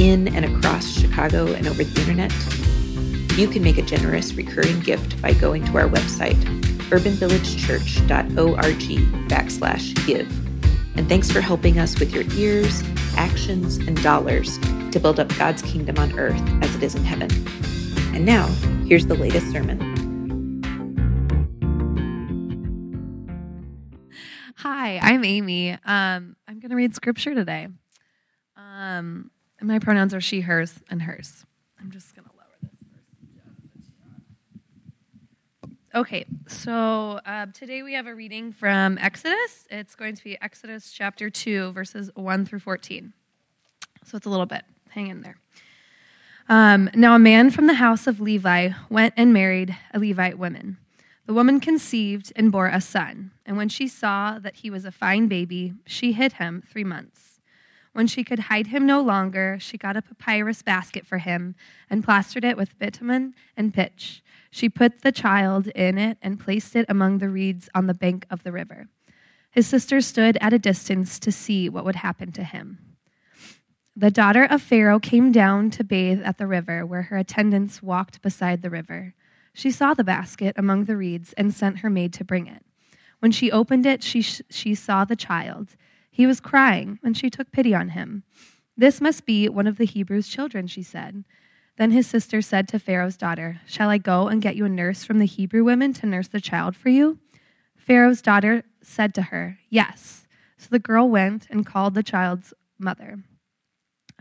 in and across Chicago and over the internet? You can make a generous recurring gift by going to our website, urbanvillagechurch.org/give. And thanks for helping us with your ears, actions, and dollars to build up God's kingdom on earth as it is in heaven. And now, here's the latest sermon. Hi, I'm Amy. I'm going to read scripture today. My pronouns are she, hers, and hers. I'm just going to lower this. Okay, so today we have a reading from Exodus. It's going to be Exodus chapter 2, verses 1 through 14. So it's a little bit. Hang in there. Now a man from the house of Levi went and married a Levite woman. The woman conceived and bore a son, and when she saw that he was a fine baby, she hid him 3 months. When she could hide him no longer, she got a papyrus basket for him and plastered it with bitumen and pitch. She put the child in it and placed it among the reeds on the bank of the river. His sister stood at a distance to see what would happen to him. The daughter of Pharaoh came down to bathe at the river, where her attendants walked beside the river. She saw the basket among the reeds and sent her maid to bring it. When she opened it, she saw the child. He was crying, and she took pity on him. "This must be one of the Hebrews' children," she said. Then his sister said to Pharaoh's daughter, "Shall I go and get you a nurse from the Hebrew women to nurse the child for you?" Pharaoh's daughter said to her, "Yes." So the girl went and called the child's mother.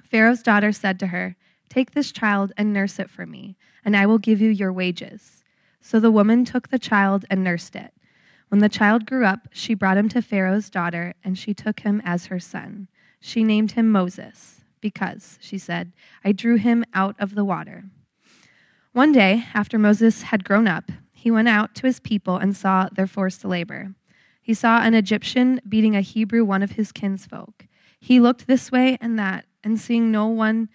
Pharaoh's daughter said to her, "Take this child and nurse it for me, and I will give you your wages." So the woman took the child and nursed it. When the child grew up, she brought him to Pharaoh's daughter, and she took him as her son. She named him Moses, because, she said, "I drew him out of the water." One day, after Moses had grown up, he went out to his people and saw their forced labor. He saw an Egyptian beating a Hebrew, one of his kinsfolk. He looked this way and that, and seeing no one,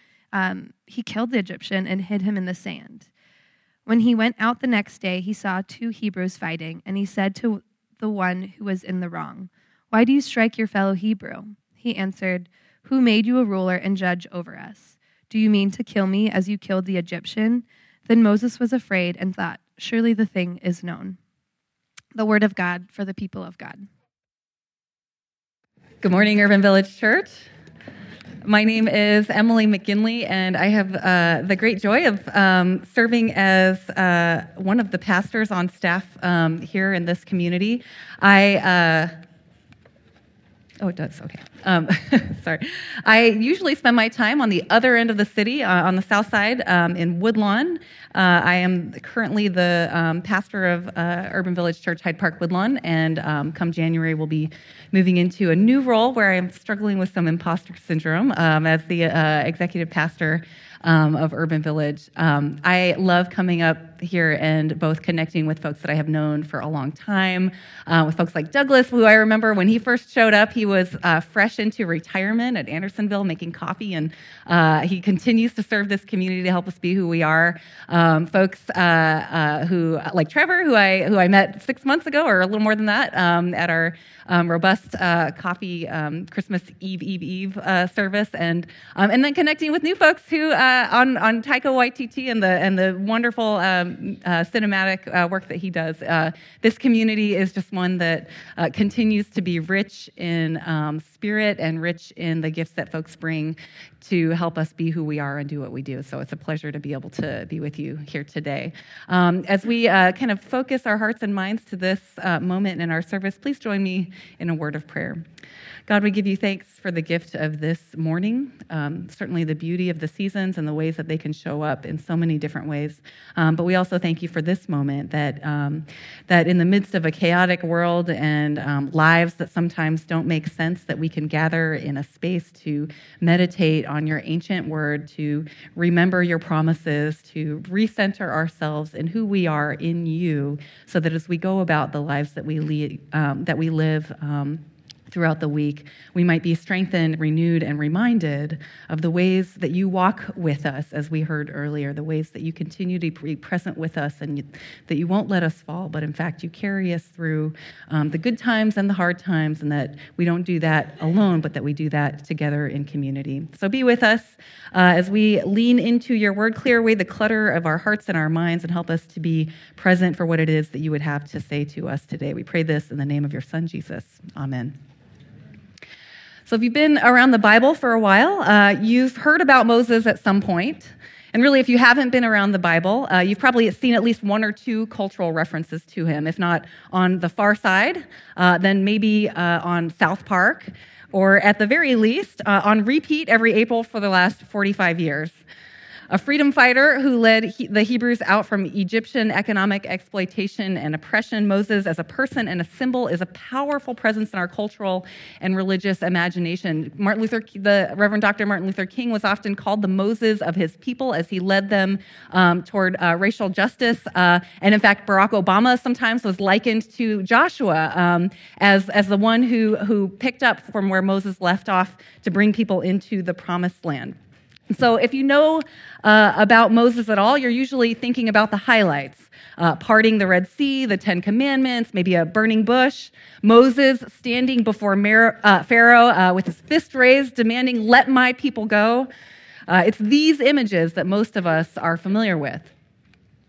he killed the Egyptian and hid him in the sand. When he went out the next day, he saw two Hebrews fighting, and he said to the one who was in the wrong, "Why do you strike your fellow Hebrew?" He answered, "Who made you a ruler and judge over us? Do you mean to kill me as you killed the Egyptian?" Then Moses was afraid and thought, "Surely the thing is known." The word of God for the people of God. Good morning, Urban Village Church. My name is Emily McGinley, and I have the great joy of serving as one of the pastors on staff here in this community. I usually spend my time on the other end of the city, on the south side, in Woodlawn. I am currently the pastor of Urban Village Church, Hyde Park, Woodlawn, and come January we'll be moving into a new role where I am struggling with some imposter syndrome as the executive pastor of Urban Village. I love coming up here and both connecting with folks that I have known for a long time, with folks like Douglas, who I remember when he first showed up, he was fresh into retirement at Andersonville making coffee, and he continues to serve this community to help us be who we are. Folks who, like Trevor, who I met 6 months ago, or a little more than that, at our robust coffee Christmas Eve service, and then connecting with new folks who on Taika Waititi and the wonderful cinematic work that he does. This community is just one that continues to be rich in spirit and rich in the gifts that folks bring to help us be who we are and do what we do. So it's a pleasure to be able to be with you here today. As we kind of focus our hearts and minds to this moment in our service, please join me in a word of prayer. God, we give you thanks for the gift of this morning, certainly the beauty of the seasons and the ways that they can show up in so many different ways. But we also thank you for this moment that in the midst of a chaotic world and lives that sometimes don't make sense, that we can gather in a space to meditate on your ancient word, to remember your promises, to recenter ourselves in who we are in you, so that as we go about the lives that we lead, that we live throughout the week, we might be strengthened, renewed, and reminded of the ways that you walk with us, as we heard earlier, the ways that you continue to be present with us and that you won't let us fall, but in fact, you carry us through the good times and the hard times, and that we don't do that alone, but that we do that together in community. So be with us as we lean into your word, clear away the clutter of our hearts and our minds, and help us to be present for what it is that you would have to say to us today. We pray this in the name of your Son, Jesus. Amen. So if you've been around the Bible for a while, you've heard about Moses at some point. And really, if you haven't been around the Bible, you've probably seen at least one or two cultural references to him, if not on The Far Side, then maybe on South Park, or at the very least, on repeat every April for the last 45 years. A freedom fighter who led the Hebrews out from Egyptian economic exploitation and oppression, Moses as a person and a symbol is a powerful presence in our cultural and religious imagination. The Reverend Dr. Martin Luther King was often called the Moses of his people as he led them toward racial justice. And in fact, Barack Obama sometimes was likened to Joshua as the one who picked up from where Moses left off to bring people into the promised land. So if you know about Moses at all, you're usually thinking about the highlights, parting the Red Sea, the Ten Commandments, maybe a burning bush, Moses standing before Pharaoh with his fist raised, demanding, "Let my people go." It's these images that most of us are familiar with.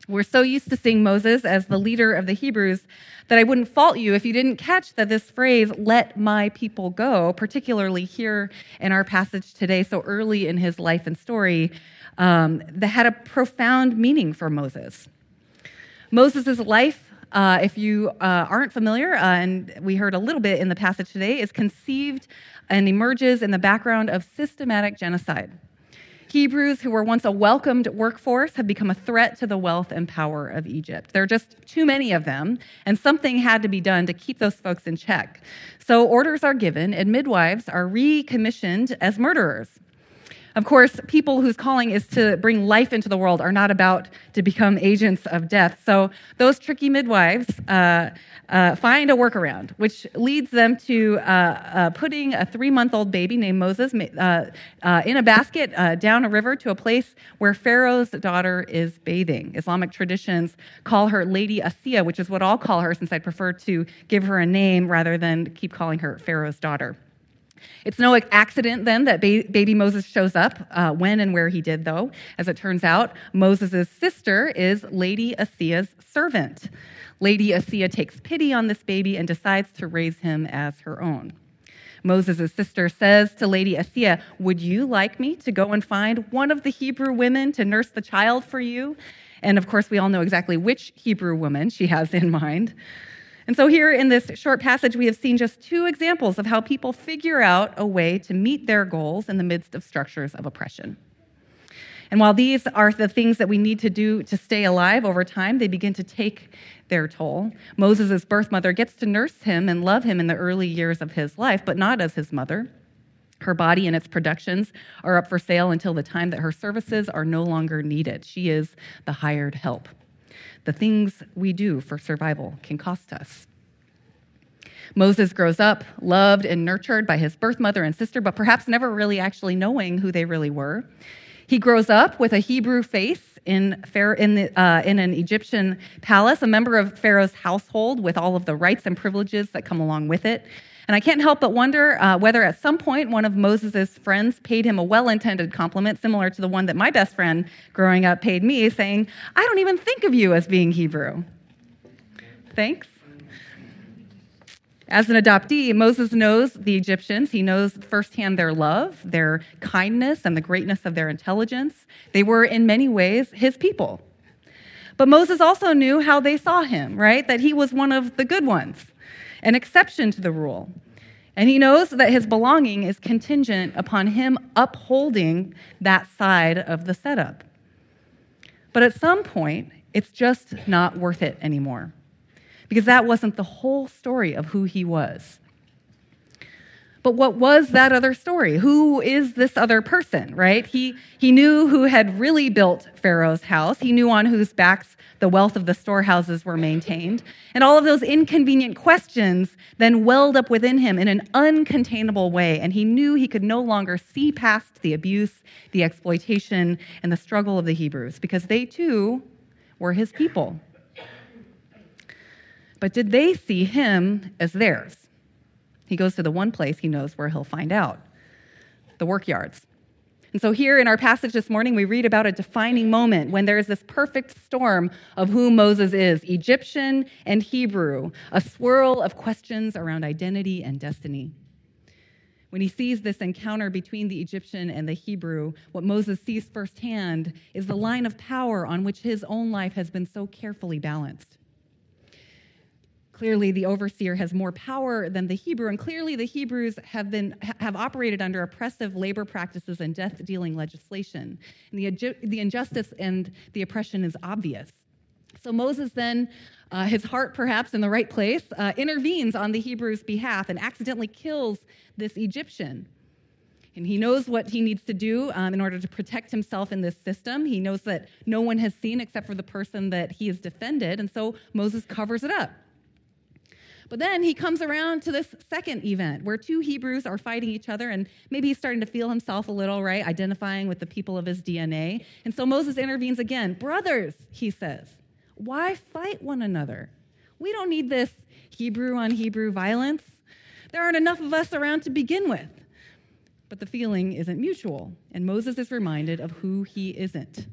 We're so used to seeing Moses as the leader of the Hebrews that I wouldn't fault you if you didn't catch that this phrase, "let my people go," particularly here in our passage today, so early in his life and story, that had a profound meaning for Moses. Moses' life, if you aren't familiar, and we heard a little bit in the passage today, is conceived and emerges in the background of systematic genocide. Hebrews, who were once a welcomed workforce, have become a threat to the wealth and power of Egypt. There are just too many of them, and something had to be done to keep those folks in check. So orders are given, and midwives are recommissioned as murderers. Of course, people whose calling is to bring life into the world are not about to become agents of death. So those tricky midwives find a workaround, which leads them to putting a 3-month-old baby named Moses in a basket down a river to a place where Pharaoh's daughter is bathing. Islamic traditions call her Lady Asiya, which is what I'll call her, since I'd prefer to give her a name rather than keep calling her Pharaoh's daughter. It's no accident, then, that baby Moses shows up, when and where he did, though. As it turns out, Moses' sister is Lady Asiya's servant. Lady Asiya takes pity on this baby and decides to raise him as her own. Moses' sister says to Lady Asiya, "Would you like me to go and find one of the Hebrew women to nurse the child for you?" And, of course, we all know exactly which Hebrew woman she has in mind. And so here in this short passage, we have seen just two examples of how people figure out a way to meet their goals in the midst of structures of oppression. And while these are the things that we need to do to stay alive over time, they begin to take their toll. Moses' birth mother gets to nurse him and love him in the early years of his life, but not as his mother. Her body and its productions are up for sale until the time that her services are no longer needed. She is the hired help. The things we do for survival can cost us. Moses grows up, loved and nurtured by his birth mother and sister, but perhaps never really actually knowing who they really were. He grows up with a Hebrew face in an Egyptian palace, a member of Pharaoh's household with all of the rights and privileges that come along with it. And I can't help but wonder whether at some point one of Moses' friends paid him a well-intended compliment, similar to the one that my best friend growing up paid me, saying, "I don't even think of you as being Hebrew." Thanks. As an adoptee, Moses knows the Egyptians. He knows firsthand their love, their kindness, and the greatness of their intelligence. They were, in many ways, his people. But Moses also knew how they saw him, right? That he was one of the good ones, an exception to the rule. And he knows that his belonging is contingent upon him upholding that side of the setup. But at some point, it's just not worth it anymore, because that wasn't the whole story of who he was. But what was that other story? Who is this other person, right? He knew who had really built Pharaoh's house. He knew on whose backs the wealth of the storehouses were maintained. And all of those inconvenient questions then welled up within him in an uncontainable way, and he knew he could no longer see past the abuse, the exploitation, and the struggle of the Hebrews, because they too were his people. But did they see him as theirs? He goes to the one place he knows where he'll find out, the work yards. And so here in our passage this morning, we read about a defining moment when there is this perfect storm of who Moses is, Egyptian and Hebrew, a swirl of questions around identity and destiny. When he sees this encounter between the Egyptian and the Hebrew, what Moses sees firsthand is the line of power on which his own life has been so carefully balanced. Clearly, the overseer has more power than the Hebrew, and clearly the Hebrews have operated under oppressive labor practices and death-dealing legislation. And the injustice and the oppression is obvious. So Moses then, his heart perhaps in the right place, intervenes on the Hebrews' behalf and accidentally kills this Egyptian. And he knows what he needs to do in order to protect himself in this system. He knows that no one has seen except for the person that he has defended, and so Moses covers it up. But then he comes around to this second event where two Hebrews are fighting each other, and maybe he's starting to feel himself a little, right, identifying with the people of his DNA. And so Moses intervenes again. Brothers, he says, why fight one another? We don't need this Hebrew on Hebrew violence. There aren't enough of us around to begin with. But the feeling isn't mutual, and Moses is reminded of who he isn't.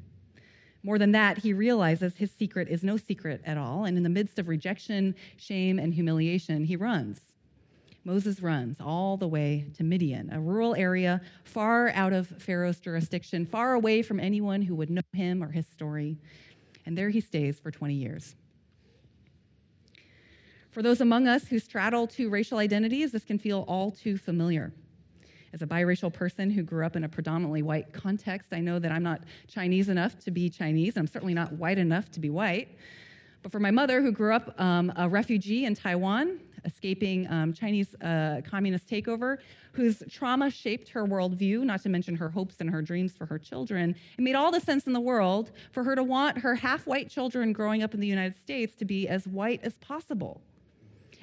More than that, he realizes his secret is no secret at all, and in the midst of rejection, shame, and humiliation, he runs. Moses runs all the way to Midian, a rural area far out of Pharaoh's jurisdiction, far away from anyone who would know him or his story, and there he stays for 20 years. For those among us who straddle two racial identities, this can feel all too familiar. As a biracial person who grew up in a predominantly white context, I know that I'm not Chinese enough to be Chinese, and I'm certainly not white enough to be white. But for my mother, who grew up a refugee in Taiwan, escaping Chinese communist takeover, whose trauma shaped her worldview, not to mention her hopes and her dreams for her children, it made all the sense in the world for her to want her half-white children growing up in the United States to be as white as possible.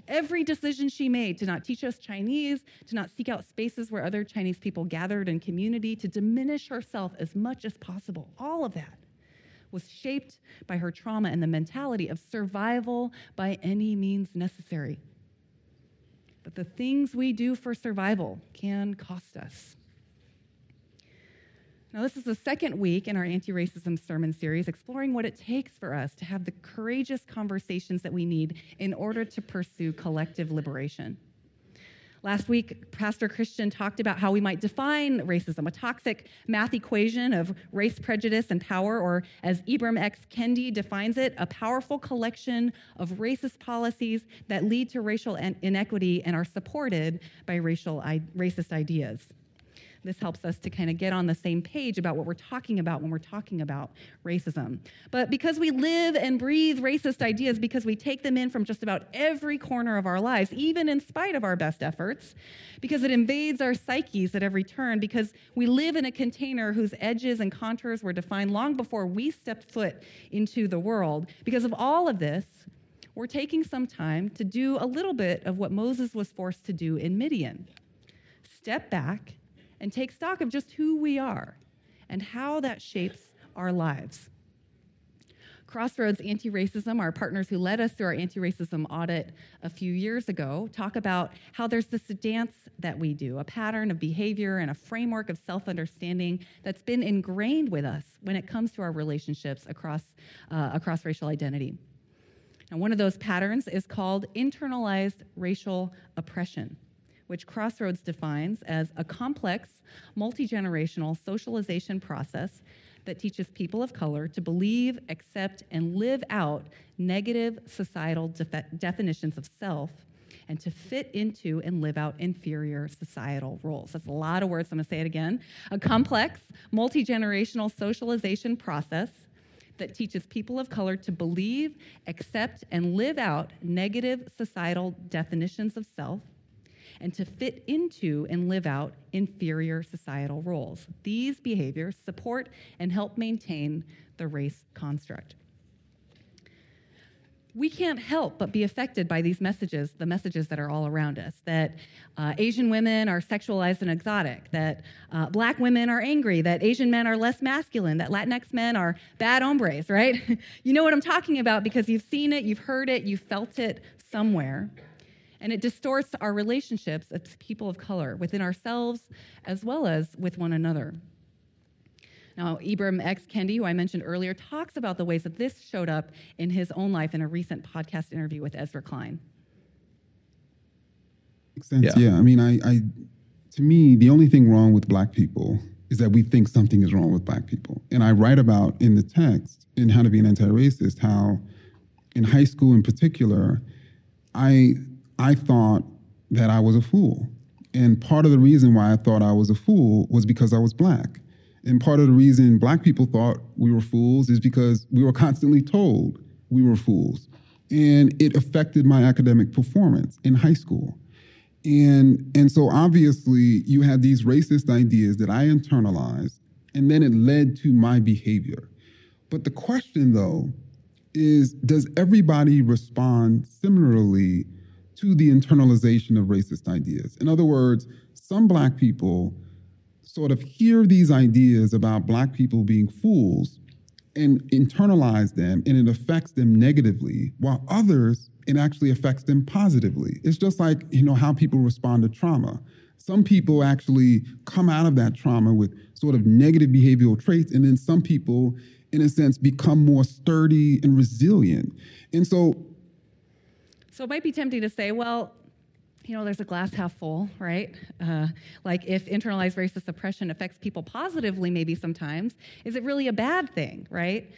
Every decision she made to not teach us Chinese, to not seek out spaces where other Chinese people gathered in community, to diminish herself as much as possible, all of that was shaped by her trauma and the mentality of survival by any means necessary. But the things we do for survival can cost us. Now, this is the second week in our anti-racism sermon series, exploring what it takes for us to have the courageous conversations that we need in order to pursue collective liberation. Last week, Pastor Christian talked about how we might define racism, a toxic math equation of race, prejudice, and power, or as Ibram X. Kendi defines it, a powerful collection of racist policies that lead to racial inequity and are supported by racist ideas. This helps us to kind of get on the same page about what we're talking about when we're talking about racism. But because we live and breathe racist ideas, because we take them in from just about every corner of our lives, even in spite of our best efforts, because it invades our psyches at every turn, because we live in a container whose edges and contours were defined long before we stepped foot into the world, because of all of this, we're taking some time to do a little bit of what Moses was forced to do in Midian. Step back and take stock of just who we are and how that shapes our lives. Crossroads Anti-Racism, our partners who led us through our anti-racism audit a few years ago, talk about how there's this dance that we do, a pattern of behavior and a framework of self-understanding that's been ingrained with us when it comes to our relationships across racial identity. And one of those patterns is called internalized racial oppression, which Crossroads defines as a complex, multi-generational socialization process that teaches people of color to believe, accept, and live out negative societal definitions of self and to fit into and live out inferior societal roles. That's a lot of words, I'm gonna say it again. A complex, multi-generational socialization process that teaches people of color to believe, accept, and live out negative societal definitions of self and to fit into and live out inferior societal roles. These behaviors support and help maintain the race construct. We can't help but be affected by these messages, the messages that are all around us, that Asian women are sexualized and exotic, that Black women are angry, that Asian men are less masculine, that Latinx men are bad hombres, right? You know what I'm talking about because you've seen it, you've heard it, you've felt it somewhere. And it distorts our relationships as people of color within ourselves as well as with one another. Now, Ibram X. Kendi, who I mentioned earlier, talks about the ways that this showed up in his own life in a recent podcast interview with Ezra Klein. Makes sense, yeah. I mean, I to me, the only thing wrong with Black people is that we think something is wrong with Black people. And I write about in the text, in How to Be an Anti-Racist, how in high school in particular, I thought that I was a fool. And part of the reason why I thought I was a fool was because I was Black. And part of the reason Black people thought we were fools is because we were constantly told we were fools. And it affected my academic performance in high school. And so obviously you had these racist ideas that I internalized, and then it led to my behavior. But the question, though, is does everybody respond similarly to the internalization of racist ideas? In other words, some Black people sort of hear these ideas about Black people being fools and internalize them, and it affects them negatively, while others, it actually affects them positively. It's just like, you know, how people respond to trauma. Some people actually come out of that trauma with sort of negative behavioral traits, and then some people, in a sense, become more sturdy and resilient. And so it might be tempting to say, well, you know, there's a glass half full, right? Like if internalized racist oppression affects people positively, maybe sometimes, is it really a bad thing, right?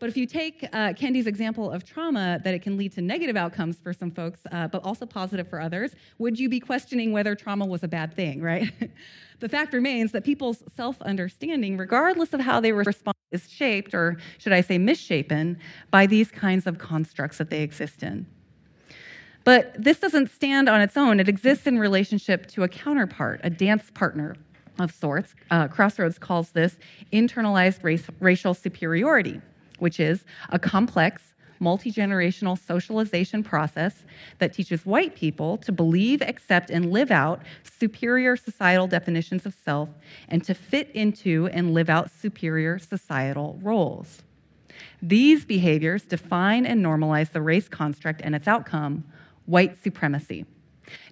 But if you take Kendi's example of trauma, that it can lead to negative outcomes for some folks, but also positive for others, would you be questioning whether trauma was a bad thing, right? The fact remains that people's self-understanding, regardless of how they respond, is shaped, or should I say misshapen, by these kinds of constructs that they exist in. But this doesn't stand on its own. It exists in relationship to a counterpart, a dance partner of sorts. Crossroads calls this internalized racial superiority, which is a complex, multi-generational socialization process that teaches white people to believe, accept, and live out superior societal definitions of self and to fit into and live out superior societal roles. These behaviors define and normalize the race construct and its outcome, white supremacy.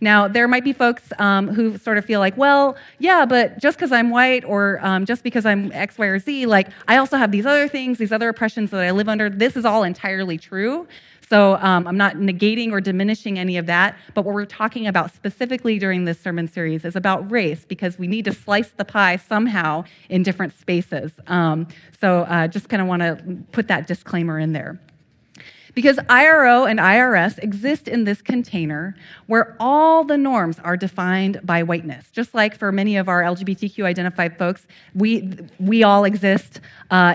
Now, there might be folks who sort of feel like, well, yeah, but just because I'm white or just because I'm X, Y, or Z, like, I also have these other things, these other oppressions that I live under. This is all entirely true. So I'm not negating or diminishing any of that. But what we're talking about specifically during this sermon series is about race, because we need to slice the pie somehow in different spaces. So just kind of want to put that disclaimer in there. Because IRO and IRS exist in this container where all the norms are defined by whiteness. Just like for many of our LGBTQ-identified folks, we all exist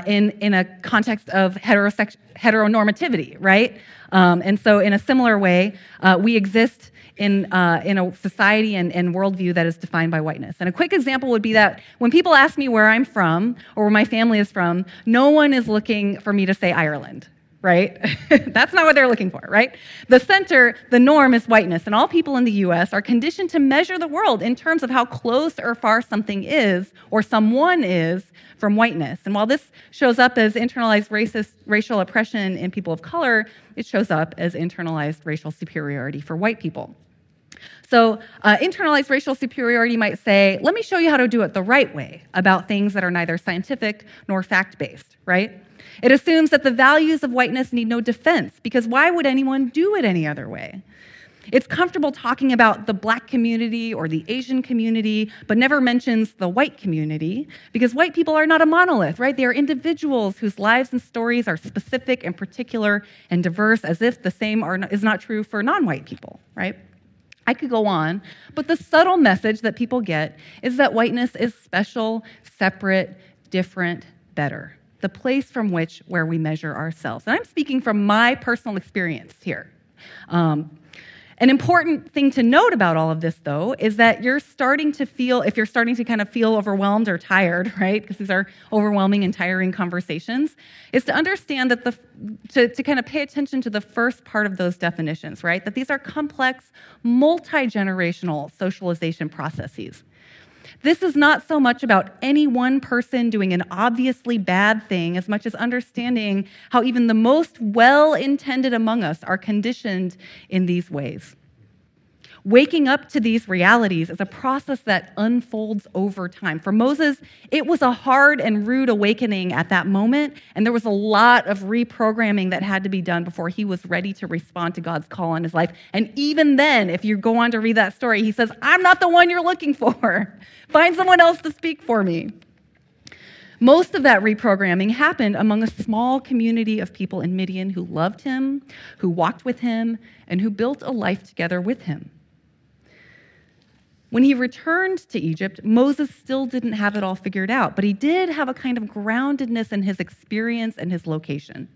in a context of heteronormativity, right? And so in a similar way, we exist in a society and worldview that is defined by whiteness. And a quick example would be that when people ask me where I'm from or where my family is from, no one is looking for me to say Ireland. Right? That's not what they're looking for, right? The center, the norm is whiteness, and all people in the U.S. are conditioned to measure the world in terms of how close or far something is or someone is from whiteness. And while this shows up as internalized racial oppression in people of color, it shows up as internalized racial superiority for white people. So internalized racial superiority might say, let me show you how to do it the right way about things that are neither scientific nor fact-based, right? It assumes that the values of whiteness need no defense, because why would anyone do it any other way? It's comfortable talking about the Black community or the Asian community, but never mentions the white community, because white people are not a monolith, right? They are individuals whose lives and stories are specific and particular and diverse, as if the same is not true for non-white people, right? I could go on, but the subtle message that people get is that whiteness is special, separate, different, better. The place from which where we measure ourselves. And I'm speaking from my personal experience here. An important thing to note about all of this, though, is that you're starting to feel, if you're starting to kind of feel overwhelmed or tired, right, because these are overwhelming and tiring conversations, is to understand that to kind of pay attention to the first part of those definitions, right, that these are complex, multi-generational socialization processes. This is not so much about any one person doing an obviously bad thing as much as understanding how even the most well-intended among us are conditioned in these ways. Waking up to these realities is a process that unfolds over time. For Moses, it was a hard and rude awakening at that moment, and there was a lot of reprogramming that had to be done before he was ready to respond to God's call on his life. And even then, if you go on to read that story, he says, "I'm not the one you're looking for. Find someone else to speak for me." Most of that reprogramming happened among a small community of people in Midian who loved him, who walked with him, and who built a life together with him. When he returned to Egypt, Moses still didn't have it all figured out, but he did have a kind of groundedness in his experience and his location.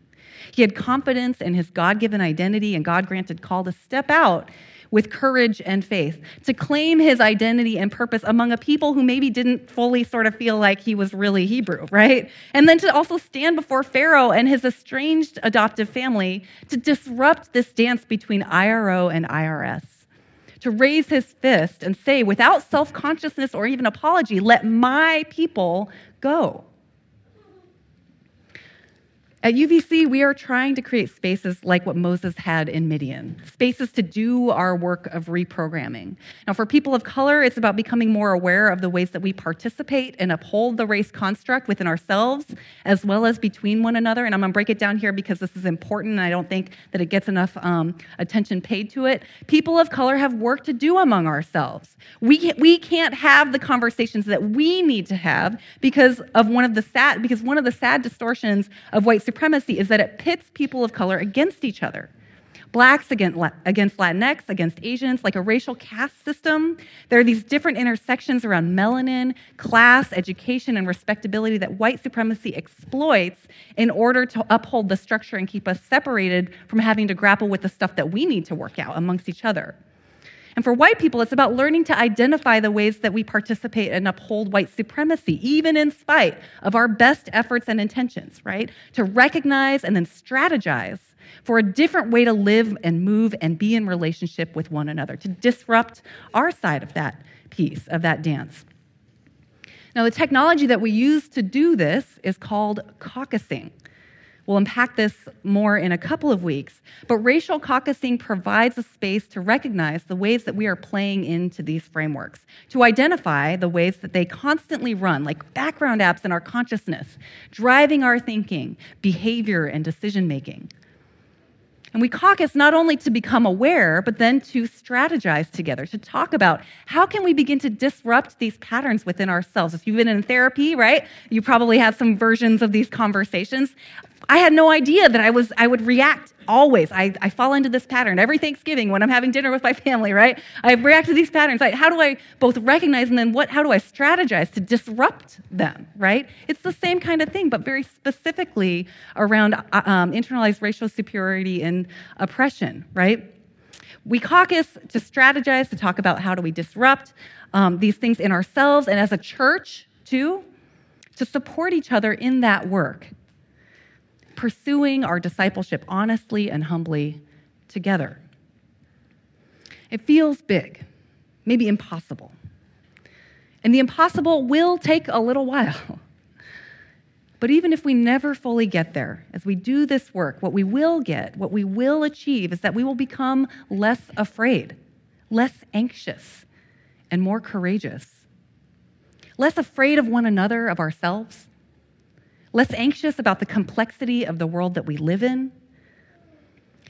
He had confidence in his God-given identity and God-granted call to step out with courage and faith, to claim his identity and purpose among a people who maybe didn't fully sort of feel like he was really Hebrew, right? And then to also stand before Pharaoh and his estranged adoptive family to disrupt this dance between IRO and IRS. To raise his fist and say, without self-consciousness or even apology, let my people go. At UVC, we are trying to create spaces like what Moses had in Midian, spaces to do our work of reprogramming. Now, for people of color, it's about becoming more aware of the ways that we participate and uphold the race construct within ourselves, as well as between one another. And I'm going to break it down here because this is important, and I don't think that it gets enough attention paid to it. People of color have work to do among ourselves. We can't have the conversations that we need to have because one of the sad distortions of white supremacy is that it pits people of color against each other. Blacks against Latinx, against Asians, like a racial caste system. There are these different intersections around melanin, class, education, and respectability that white supremacy exploits in order to uphold the structure and keep us separated from having to grapple with the stuff that we need to work out amongst each other. And for white people, it's about learning to identify the ways that we participate and uphold white supremacy, even in spite of our best efforts and intentions, right? To recognize and then strategize for a different way to live and move and be in relationship with one another, to disrupt our side of that piece, of that dance. Now, the technology that we use to do this is called caucusing. We'll unpack this more in a couple of weeks, but racial caucusing provides a space to recognize the ways that we are playing into these frameworks, to identify the ways that they constantly run, like background apps in our consciousness, driving our thinking, behavior, and decision-making. And we caucus not only to become aware, but then to strategize together, to talk about how can we begin to disrupt these patterns within ourselves. If you've been in therapy, right, you probably have some versions of these conversations. I had no idea that I would react always. I fall into this pattern every Thanksgiving when I'm having dinner with my family, right? I react to these patterns. How do I both recognize and then how do I strategize to disrupt them, right? It's the same kind of thing, but very specifically around internalized racial superiority and oppression, right? We caucus to strategize, to talk about how do we disrupt these things in ourselves and as a church, too, to support each other in that work. Pursuing our discipleship honestly and humbly together. It feels big, maybe impossible. And the impossible will take a little while. But even if we never fully get there, as we do this work, what we will get, what we will achieve is that we will become less afraid, less anxious, and more courageous. Less afraid of one another, of ourselves, less anxious about the complexity of the world that we live in.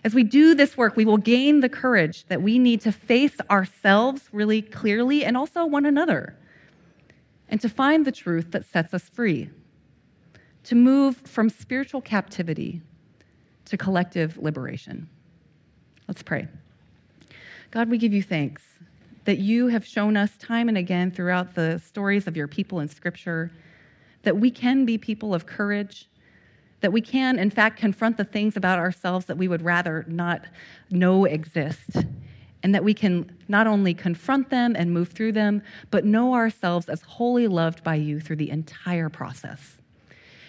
As we do this work, we will gain the courage that we need to face ourselves really clearly and also one another, and to find the truth that sets us free, to move from spiritual captivity to collective liberation. Let's pray. God, we give you thanks that you have shown us time and again throughout the stories of your people in Scripture that we can be people of courage, that we can, in fact, confront the things about ourselves that we would rather not know exist, and that we can not only confront them and move through them, but know ourselves as wholly loved by you through the entire process.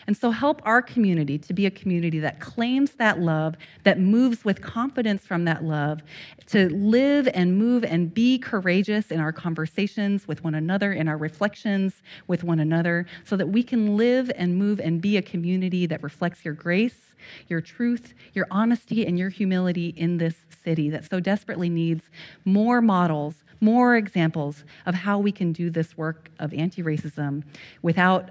And so help our community to be a community that claims that love, that moves with confidence from that love, to live and move and be courageous in our conversations with one another, in our reflections with one another, so that we can live and move and be a community that reflects your grace, your truth, your honesty, and your humility in this city that so desperately needs more models, more examples of how we can do this work of anti-racism without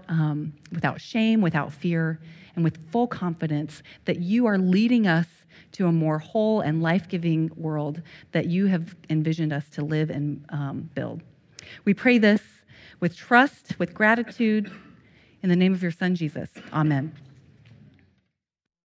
shame, without fear, and with full confidence that you are leading us to a more whole and life-giving world that you have envisioned us to live and build. We pray this with trust, with gratitude, in the name of your Son, Jesus. Amen.